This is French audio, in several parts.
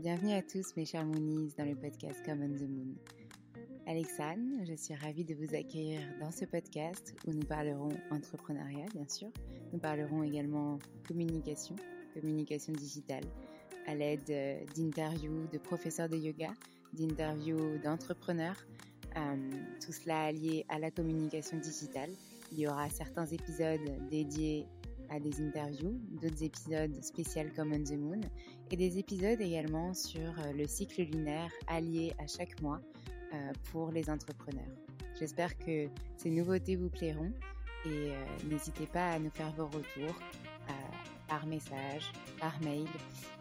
Bienvenue à tous mes chers Moonies dans le podcast Come on the Moon. Alexandra, je suis ravie de vous accueillir dans ce podcast où nous parlerons entrepreneuriat bien sûr. Nous parlerons également communication digitale à l'aide d'interviews de professeurs de yoga, d'interviews d'entrepreneurs, tout cela allié à la communication digitale. Il y aura certains épisodes dédiés à des interviews, d'autres épisodes spéciaux Come on the Moon et des épisodes également sur le cycle lunaire allié à chaque mois pour les entrepreneurs. J'espère que ces nouveautés vous plairont et n'hésitez pas à nous faire vos retours par message, par mail,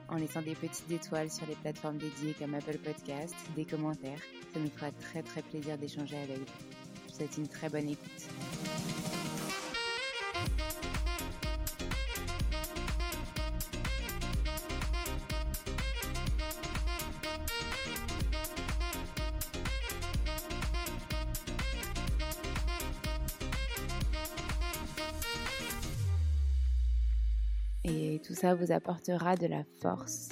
en laissant des petites étoiles sur les plateformes dédiées comme Apple Podcast, des commentaires. Ça nous fera très très plaisir d'échanger avec vous. Je vous souhaite une très bonne écoute. Et tout ça vous apportera de la force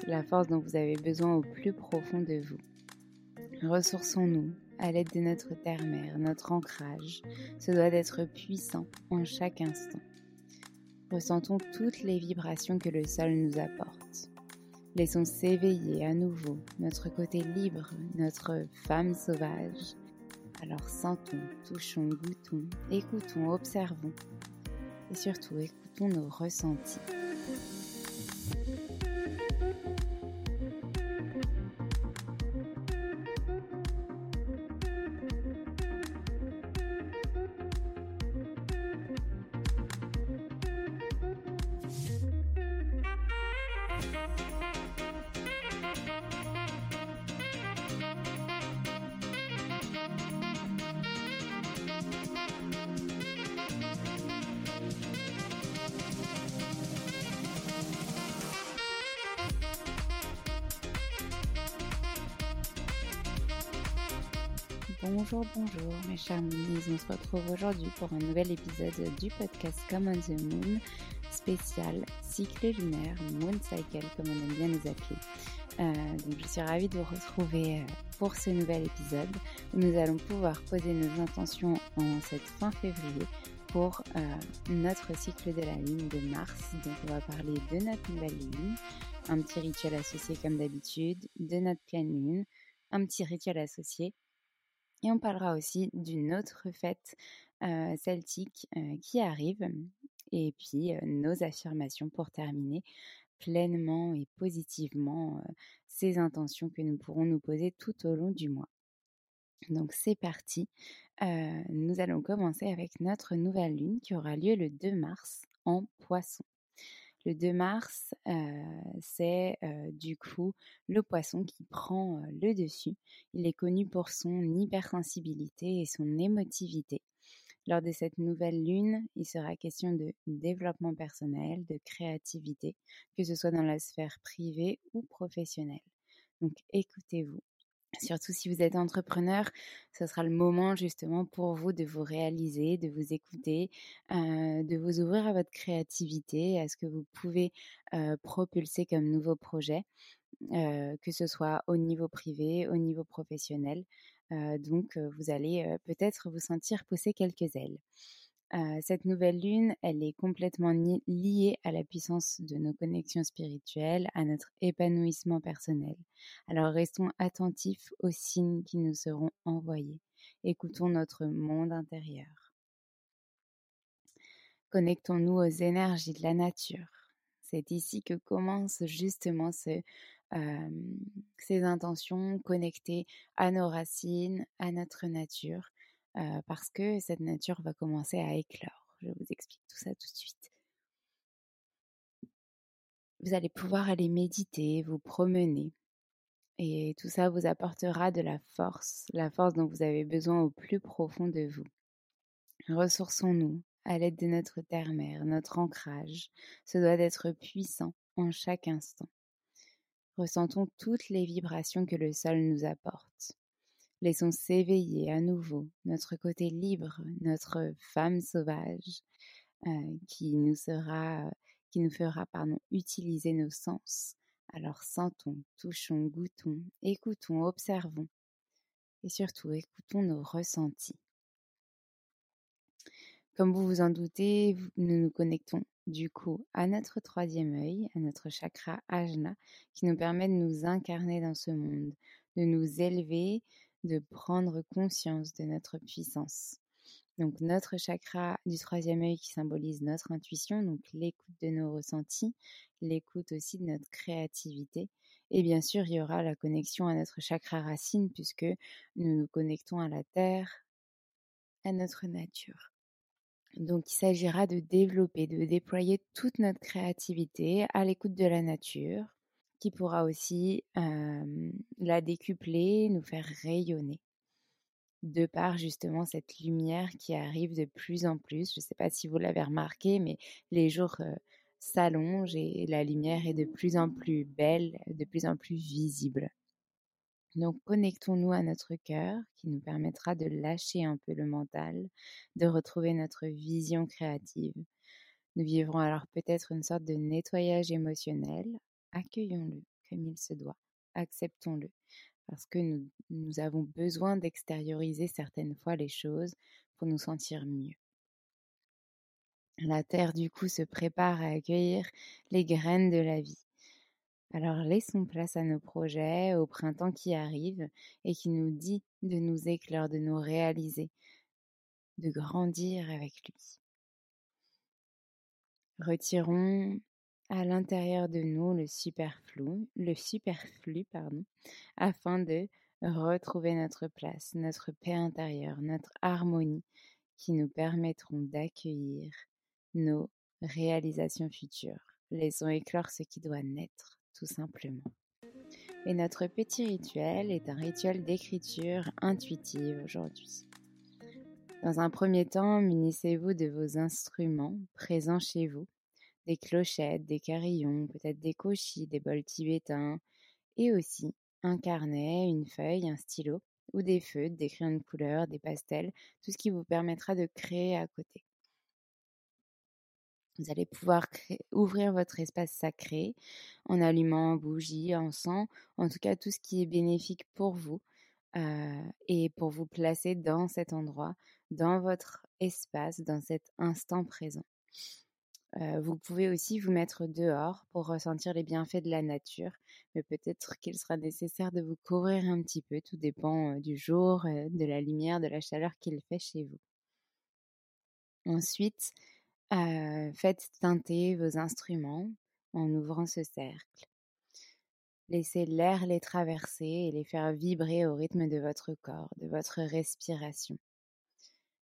dont vous avez besoin au plus profond de vous. Ressourçons-nous à l'aide de notre terre-mère, notre ancrage. Ce doit être puissant en chaque instant. Ressentons toutes les vibrations que le sol nous apporte. Laissons s'éveiller à nouveau notre côté libre, notre femme sauvage. Alors sentons, touchons, goûtons, écoutons, observons. Et surtout, écoutons nos ressentis. Bonjour mes chers Moonies, on se retrouve aujourd'hui pour un nouvel épisode du podcast Come on the Moon, spécial cycle lunaire, Moon Cycle comme on aime bien nous appeler. Donc je suis ravie de vous retrouver pour ce nouvel épisode où nous allons pouvoir poser nos intentions en cette fin février pour notre cycle de la lune de mars. Donc on va parler de notre nouvelle lune, un petit rituel associé comme d'habitude, de notre pleine lune, un petit rituel associé Et on parlera aussi d'une autre fête celtique qui arrive. Et puis, nos affirmations pour terminer pleinement et positivement ces intentions que nous pourrons nous poser tout au long du mois. Donc, c'est parti. Nous allons commencer avec notre nouvelle lune qui aura lieu le 2 mars en Poissons. Le 2 mars, c'est du coup le Poisson qui prend le dessus. Il est connu pour son hypersensibilité et son émotivité. Lors de cette nouvelle lune, il sera question de développement personnel, de créativité, que ce soit dans la sphère privée ou professionnelle. Donc écoutez-vous. Surtout si vous êtes entrepreneur, ce sera le moment justement pour vous de vous réaliser, de vous écouter, de vous ouvrir à votre créativité, à ce que vous pouvez propulser comme nouveau projet, que ce soit au niveau privé, au niveau professionnel. Donc vous allez peut-être vous sentir pousser quelques ailes. Cette nouvelle lune, elle est complètement liée à la puissance de nos connexions spirituelles, à notre épanouissement personnel. Alors restons attentifs aux signes qui nous seront envoyés. Écoutons notre monde intérieur. Connectons-nous aux énergies de la nature. C'est ici que commence justement ces intentions connectées à nos racines, à notre nature. Parce que cette nature va commencer à éclore. Je vous explique tout ça tout de suite. Vous allez pouvoir aller méditer, vous promener. Et tout ça vous apportera de la force dont vous avez besoin au plus profond de vous. Ressourçons-nous à l'aide de notre terre-mère, notre ancrage. Ce doit être puissant en chaque instant. Ressentons toutes les vibrations que le sol nous apporte. Laissons s'éveiller à nouveau notre côté libre, notre femme sauvage qui nous fera utiliser nos sens. Alors sentons, touchons, goûtons, écoutons, observons et surtout écoutons nos ressentis. Comme vous vous en doutez, nous nous connectons du coup à notre troisième œil, à notre chakra Ajna qui nous permet de nous incarner dans ce monde, de nous élever, de prendre conscience de notre puissance. Donc notre chakra du troisième œil qui symbolise notre intuition, donc l'écoute de nos ressentis, l'écoute aussi de notre créativité. Et bien sûr, il y aura la connexion à notre chakra racine puisque nous nous connectons à la terre, à notre nature. Donc il s'agira de développer, de déployer toute notre créativité à l'écoute de la nature, qui pourra aussi la décupler, nous faire rayonner. De par justement cette lumière qui arrive de plus en plus, je ne sais pas si vous l'avez remarqué, mais les jours s'allongent et la lumière est de plus en plus belle, de plus en plus visible. Donc connectons-nous à notre cœur qui nous permettra de lâcher un peu le mental, de retrouver notre vision créative. Nous vivrons alors peut-être une sorte de nettoyage émotionnel. Accueillons-le comme il se doit, acceptons-le, parce que nous avons besoin d'extérioriser certaines fois les choses pour nous sentir mieux. La terre du coup se prépare à accueillir les graines de la vie. Alors laissons place à nos projets, au printemps qui arrive et qui nous dit de nous éclore, de nous réaliser, de grandir avec lui. Retirons à l'intérieur de nous le superflu, afin de retrouver notre place, notre paix intérieure, notre harmonie qui nous permettront d'accueillir nos réalisations futures. Laissons éclore ce qui doit naître, tout simplement. Et notre petit rituel est un rituel d'écriture intuitive aujourd'hui. Dans un premier temps, munissez-vous de vos instruments présents chez vous. Des clochettes, des carillons, peut-être des koshis, des bols tibétains, et aussi un carnet, une feuille, un stylo, ou des feutres, des crayons de couleur, des pastels, tout ce qui vous permettra de créer à côté. Vous allez pouvoir ouvrir votre espace sacré en allumant bougies, encens, en tout cas tout ce qui est bénéfique pour vous et pour vous placer dans cet endroit, dans votre espace, dans cet instant présent. Vous pouvez aussi vous mettre dehors pour ressentir les bienfaits de la nature, mais peut-être qu'il sera nécessaire de vous couvrir un petit peu, tout dépend du jour, de la lumière, de la chaleur qu'il fait chez vous. Ensuite, faites teinter vos instruments en ouvrant ce cercle. Laissez l'air les traverser et les faire vibrer au rythme de votre corps, de votre respiration.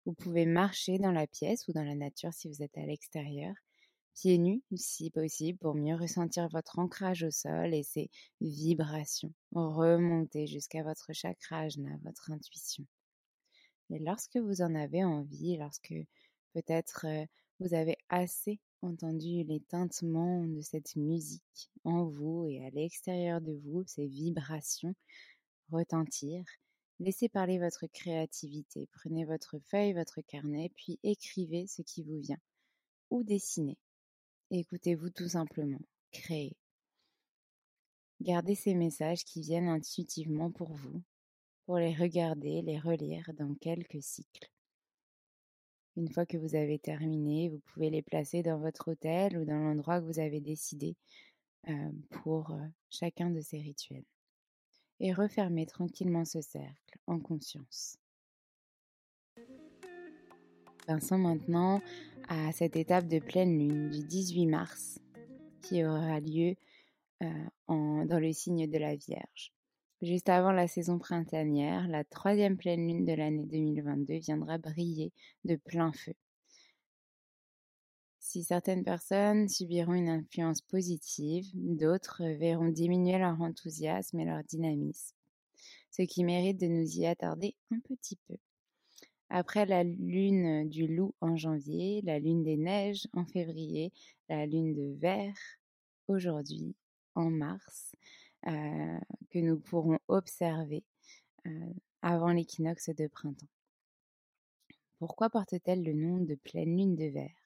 Vous pouvez marcher dans la pièce ou dans la nature si vous êtes à l'extérieur, pieds nus si possible pour mieux ressentir votre ancrage au sol et ses vibrations. Remontez jusqu'à votre chakra Ajna, votre intuition. Mais lorsque vous en avez envie, lorsque peut-être vous avez assez entendu les tintements de cette musique en vous et à l'extérieur de vous, ces vibrations retentir, laissez parler votre créativité. Prenez votre feuille, votre carnet, puis écrivez ce qui vous vient. Ou dessinez. Et écoutez-vous tout simplement. Créez. Gardez ces messages qui viennent intuitivement pour vous, pour les regarder, les relire dans quelques cycles. Une fois que vous avez terminé, vous pouvez les placer dans votre hôtel ou dans l'endroit que vous avez décidé pour chacun de ces rituels. Et refermez tranquillement ce cercle en conscience. Passons maintenant à cette étape de pleine lune du 18 mars qui aura lieu dans le signe de la Vierge. Juste avant la saison printanière, la 3e pleine lune de l'année 2022 viendra briller de plein feu. Si certaines personnes subiront une influence positive, d'autres verront diminuer leur enthousiasme et leur dynamisme, ce qui mérite de nous y attarder un petit peu. Après la lune du loup en janvier, la lune des neiges en février, la lune de verre aujourd'hui en mars, que nous pourrons observer avant l'équinoxe de printemps. Pourquoi porte-t-elle le nom de pleine lune de verre ?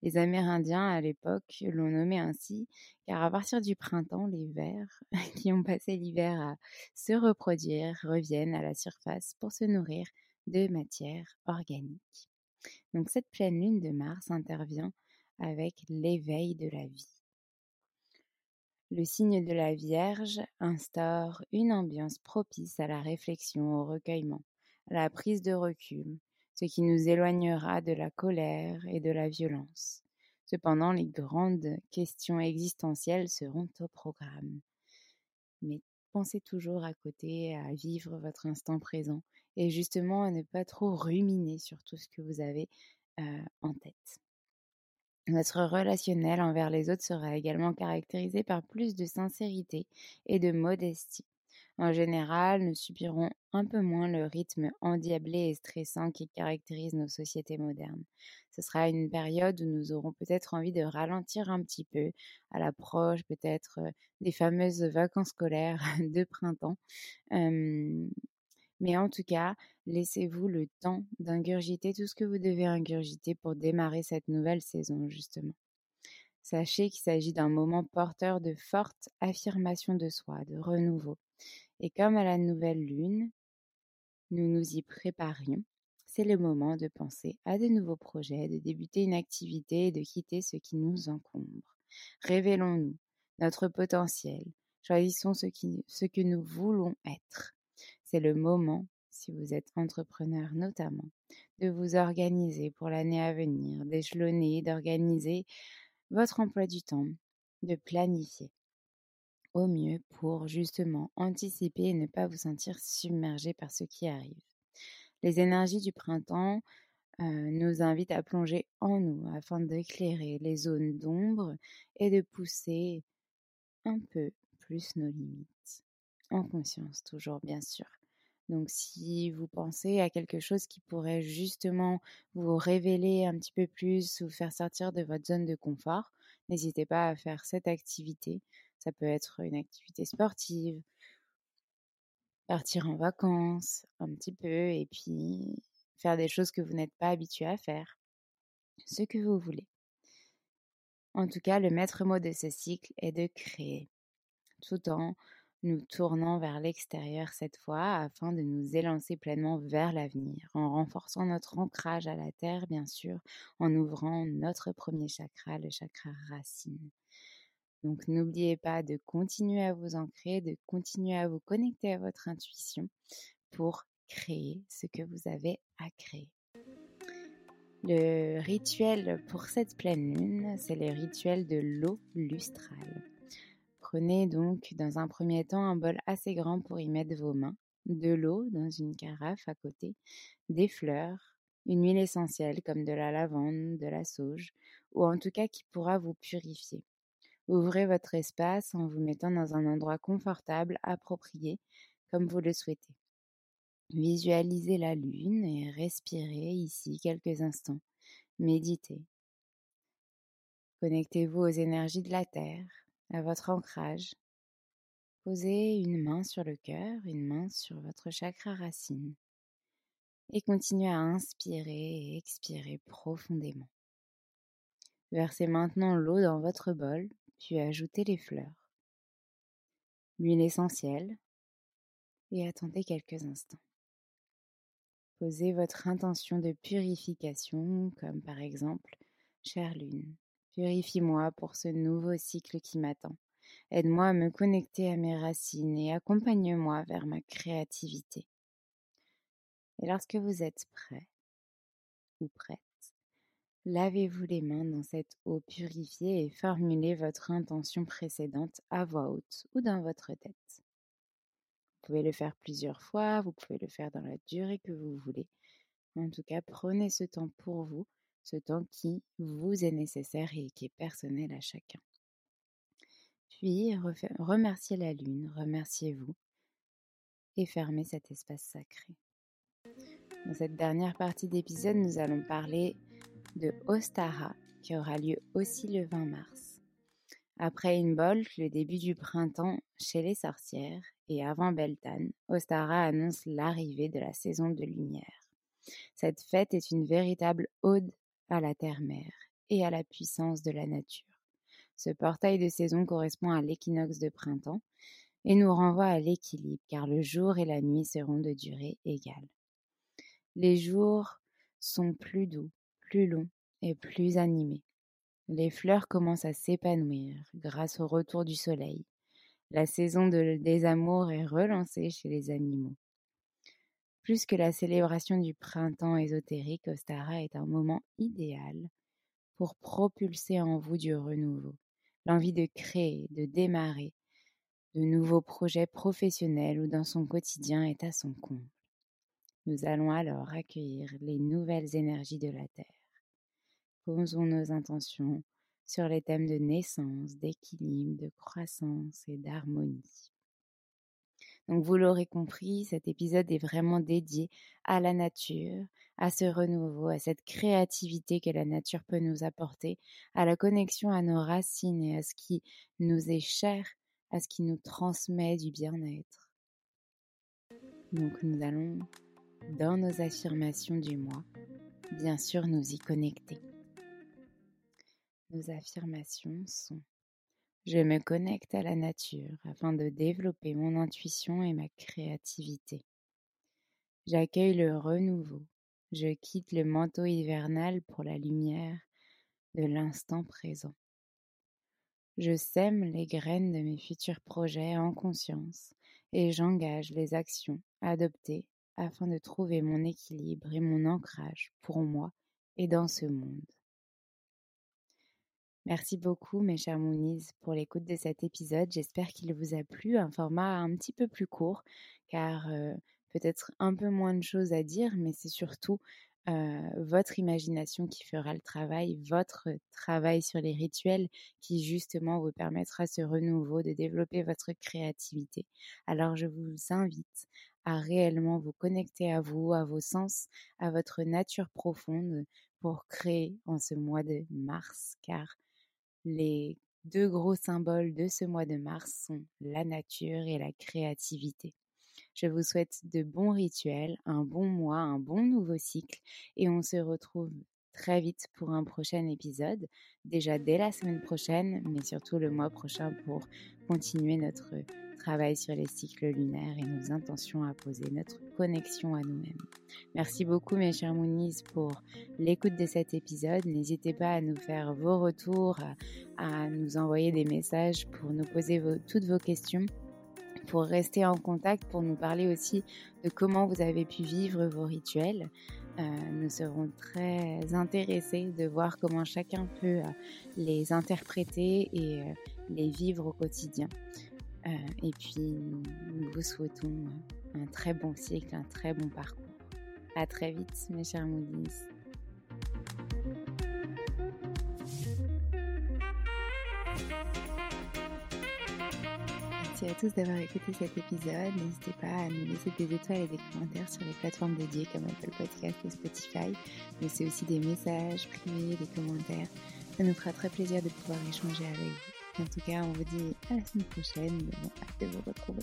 Les Amérindiens, à l'époque, l'ont nommée ainsi, car à partir du printemps, les vers qui ont passé l'hiver à se reproduire reviennent à la surface pour se nourrir de matière organique. Donc cette pleine lune de mars intervient avec l'éveil de la vie. Le signe de la Vierge instaure une ambiance propice à la réflexion, au recueillement, à la prise de recul, ce qui nous éloignera de la colère et de la violence. Cependant, les grandes questions existentielles seront au programme. Mais pensez toujours à côté, à vivre votre instant présent et justement à ne pas trop ruminer sur tout ce que vous avez en tête. Notre relationnel envers les autres sera également caractérisé par plus de sincérité et de modestie. En général, nous subirons un peu moins le rythme endiablé et stressant qui caractérise nos sociétés modernes. Ce sera une période où nous aurons peut-être envie de ralentir un petit peu à l'approche peut-être des fameuses vacances scolaires de printemps. Mais en tout cas, laissez-vous le temps d'ingurgiter tout ce que vous devez ingurgiter pour démarrer cette nouvelle saison, justement. Sachez qu'il s'agit d'un moment porteur de forte affirmation de soi, de renouveau. Et comme à la nouvelle lune, nous nous y préparions, c'est le moment de penser à de nouveaux projets, de débuter une activité et de quitter ce qui nous encombre. Révélons-nous notre potentiel, choisissons ce que nous voulons être. C'est le moment, si vous êtes entrepreneur notamment, de vous organiser pour l'année à venir, d'échelonner, d'organiser votre emploi du temps, de planifier au mieux pour justement anticiper et ne pas vous sentir submergé par ce qui arrive. Les énergies du printemps nous invitent à plonger en nous afin d'éclairer les zones d'ombre et de pousser un peu plus nos limites. En conscience, toujours, bien sûr. Donc, si vous pensez à quelque chose qui pourrait justement vous révéler un petit peu plus, vous faire sortir de votre zone de confort, n'hésitez pas à faire cette activité. Ça peut être une activité sportive, partir en vacances un petit peu, et puis faire des choses que vous n'êtes pas habitué à faire, ce que vous voulez. En tout cas, le maître mot de ce cycle est de créer, tout en nous tournant vers l'extérieur cette fois afin de nous élancer pleinement vers l'avenir, en renforçant notre ancrage à la terre bien sûr, en ouvrant notre premier chakra, le chakra racine. Donc n'oubliez pas de continuer à vous ancrer, de continuer à vous connecter à votre intuition pour créer ce que vous avez à créer. Le rituel pour cette pleine lune, c'est le rituel de l'eau lustrale. Prenez donc dans un premier temps un bol assez grand pour y mettre vos mains, de l'eau dans une carafe à côté, des fleurs, une huile essentielle comme de la lavande, de la sauge, ou en tout cas qui pourra vous purifier. Ouvrez votre espace en vous mettant dans un endroit confortable, approprié, comme vous le souhaitez. Visualisez la lune et respirez ici quelques instants. Méditez. Connectez-vous aux énergies de la terre, à votre ancrage. Posez une main sur le cœur, une main sur votre chakra racine. Et continuez à inspirer et expirer profondément. Versez maintenant l'eau dans votre bol, puis ajoutez les fleurs, l'huile essentielle et attendez quelques instants. Posez votre intention de purification, comme par exemple « Chère Lune, purifie-moi pour ce nouveau cycle qui m'attend. Aide-moi à me connecter à mes racines et accompagne-moi vers ma créativité. » Et lorsque vous êtes prêt ou prête, lavez-vous les mains dans cette eau purifiée et formulez votre intention précédente à voix haute ou dans votre tête. Vous pouvez le faire plusieurs fois, vous pouvez le faire dans la durée que vous voulez. En tout cas, prenez ce temps pour vous, ce temps qui vous est nécessaire et qui est personnel à chacun. Puis, remerciez la lune, remerciez-vous et fermez cet espace sacré. Dans cette dernière partie d'épisode, nous allons parler de Ostara qui aura lieu aussi le 20 mars. Après Imbolc, le début du printemps chez les sorcières, et avant Beltane, Ostara annonce l'arrivée de la saison de lumière. Cette fête est une véritable ode à la terre-mère et à la puissance de la nature. Ce portail de saison correspond à l'équinoxe de printemps et nous renvoie à l'équilibre car le jour et la nuit seront de durée égale. Les jours sont plus doux, plus longs et plus animés. Les fleurs commencent à s'épanouir grâce au retour du soleil. La saison des amours est relancée chez les animaux. Plus que la célébration du printemps ésotérique, Ostara est un moment idéal pour propulser en vous du renouveau, l'envie de créer, de démarrer, de nouveaux projets professionnels ou dans son quotidien est à son comble. Nous allons alors accueillir les nouvelles énergies de la Terre. Posons nos intentions sur les thèmes de naissance, d'équilibre, de croissance et d'harmonie. Donc vous l'aurez compris, cet épisode est vraiment dédié à la nature, à ce renouveau, à cette créativité que la nature peut nous apporter, à la connexion à nos racines et à ce qui nous est cher, à ce qui nous transmet du bien-être. Donc nous allons, dans nos affirmations du mois, bien sûr nous y connecter. Nos affirmations sont « Je me connecte à la nature afin de développer mon intuition et ma créativité. J'accueille le renouveau. Je quitte le manteau hivernal pour la lumière de l'instant présent. Je sème les graines de mes futurs projets en conscience et j'engage les actions adoptées afin de trouver mon équilibre et mon ancrage pour moi et dans ce monde. » Merci beaucoup mes chers Moonies pour l'écoute de cet épisode, j'espère qu'il vous a plu, un format un petit peu plus court car peut-être un peu moins de choses à dire mais c'est surtout votre imagination qui fera le travail, votre travail sur les rituels qui justement vous permettra ce renouveau de développer votre créativité. Alors je vous invite à réellement vous connecter à vous, à vos sens, à votre nature profonde pour créer en ce mois de mars car les deux gros symboles de ce mois de mars sont la nature et la créativité. Je vous souhaite de bons rituels, un bon mois, un bon nouveau cycle et on se retrouve très vite pour un prochain épisode, déjà dès la semaine prochaine, mais surtout le mois prochain pour continuer notre travail sur les cycles lunaires et nos intentions à poser, notre connexion à nous-mêmes. Merci beaucoup mes chers Moonies pour l'écoute de cet épisode. N'hésitez pas à nous faire vos retours, à nous envoyer des messages pour nous poser toutes vos questions, pour rester en contact, pour nous parler aussi de comment vous avez pu vivre vos rituels. Nous serons très intéressés de voir comment chacun peut les interpréter et les vivre au quotidien. Et puis, nous vous souhaitons un très bon cycle, un très bon parcours. À très vite, mes chers Moonies. Merci à tous d'avoir écouté cet épisode. N'hésitez pas à nous laisser des étoiles et des commentaires sur les plateformes dédiées comme Apple Podcast et Spotify. Laissez aussi des messages privés, des commentaires. Ça nous fera très plaisir de pouvoir échanger avec vous. En tout cas, on vous dit à la semaine prochaine. Nous avons hâte de vous retrouver.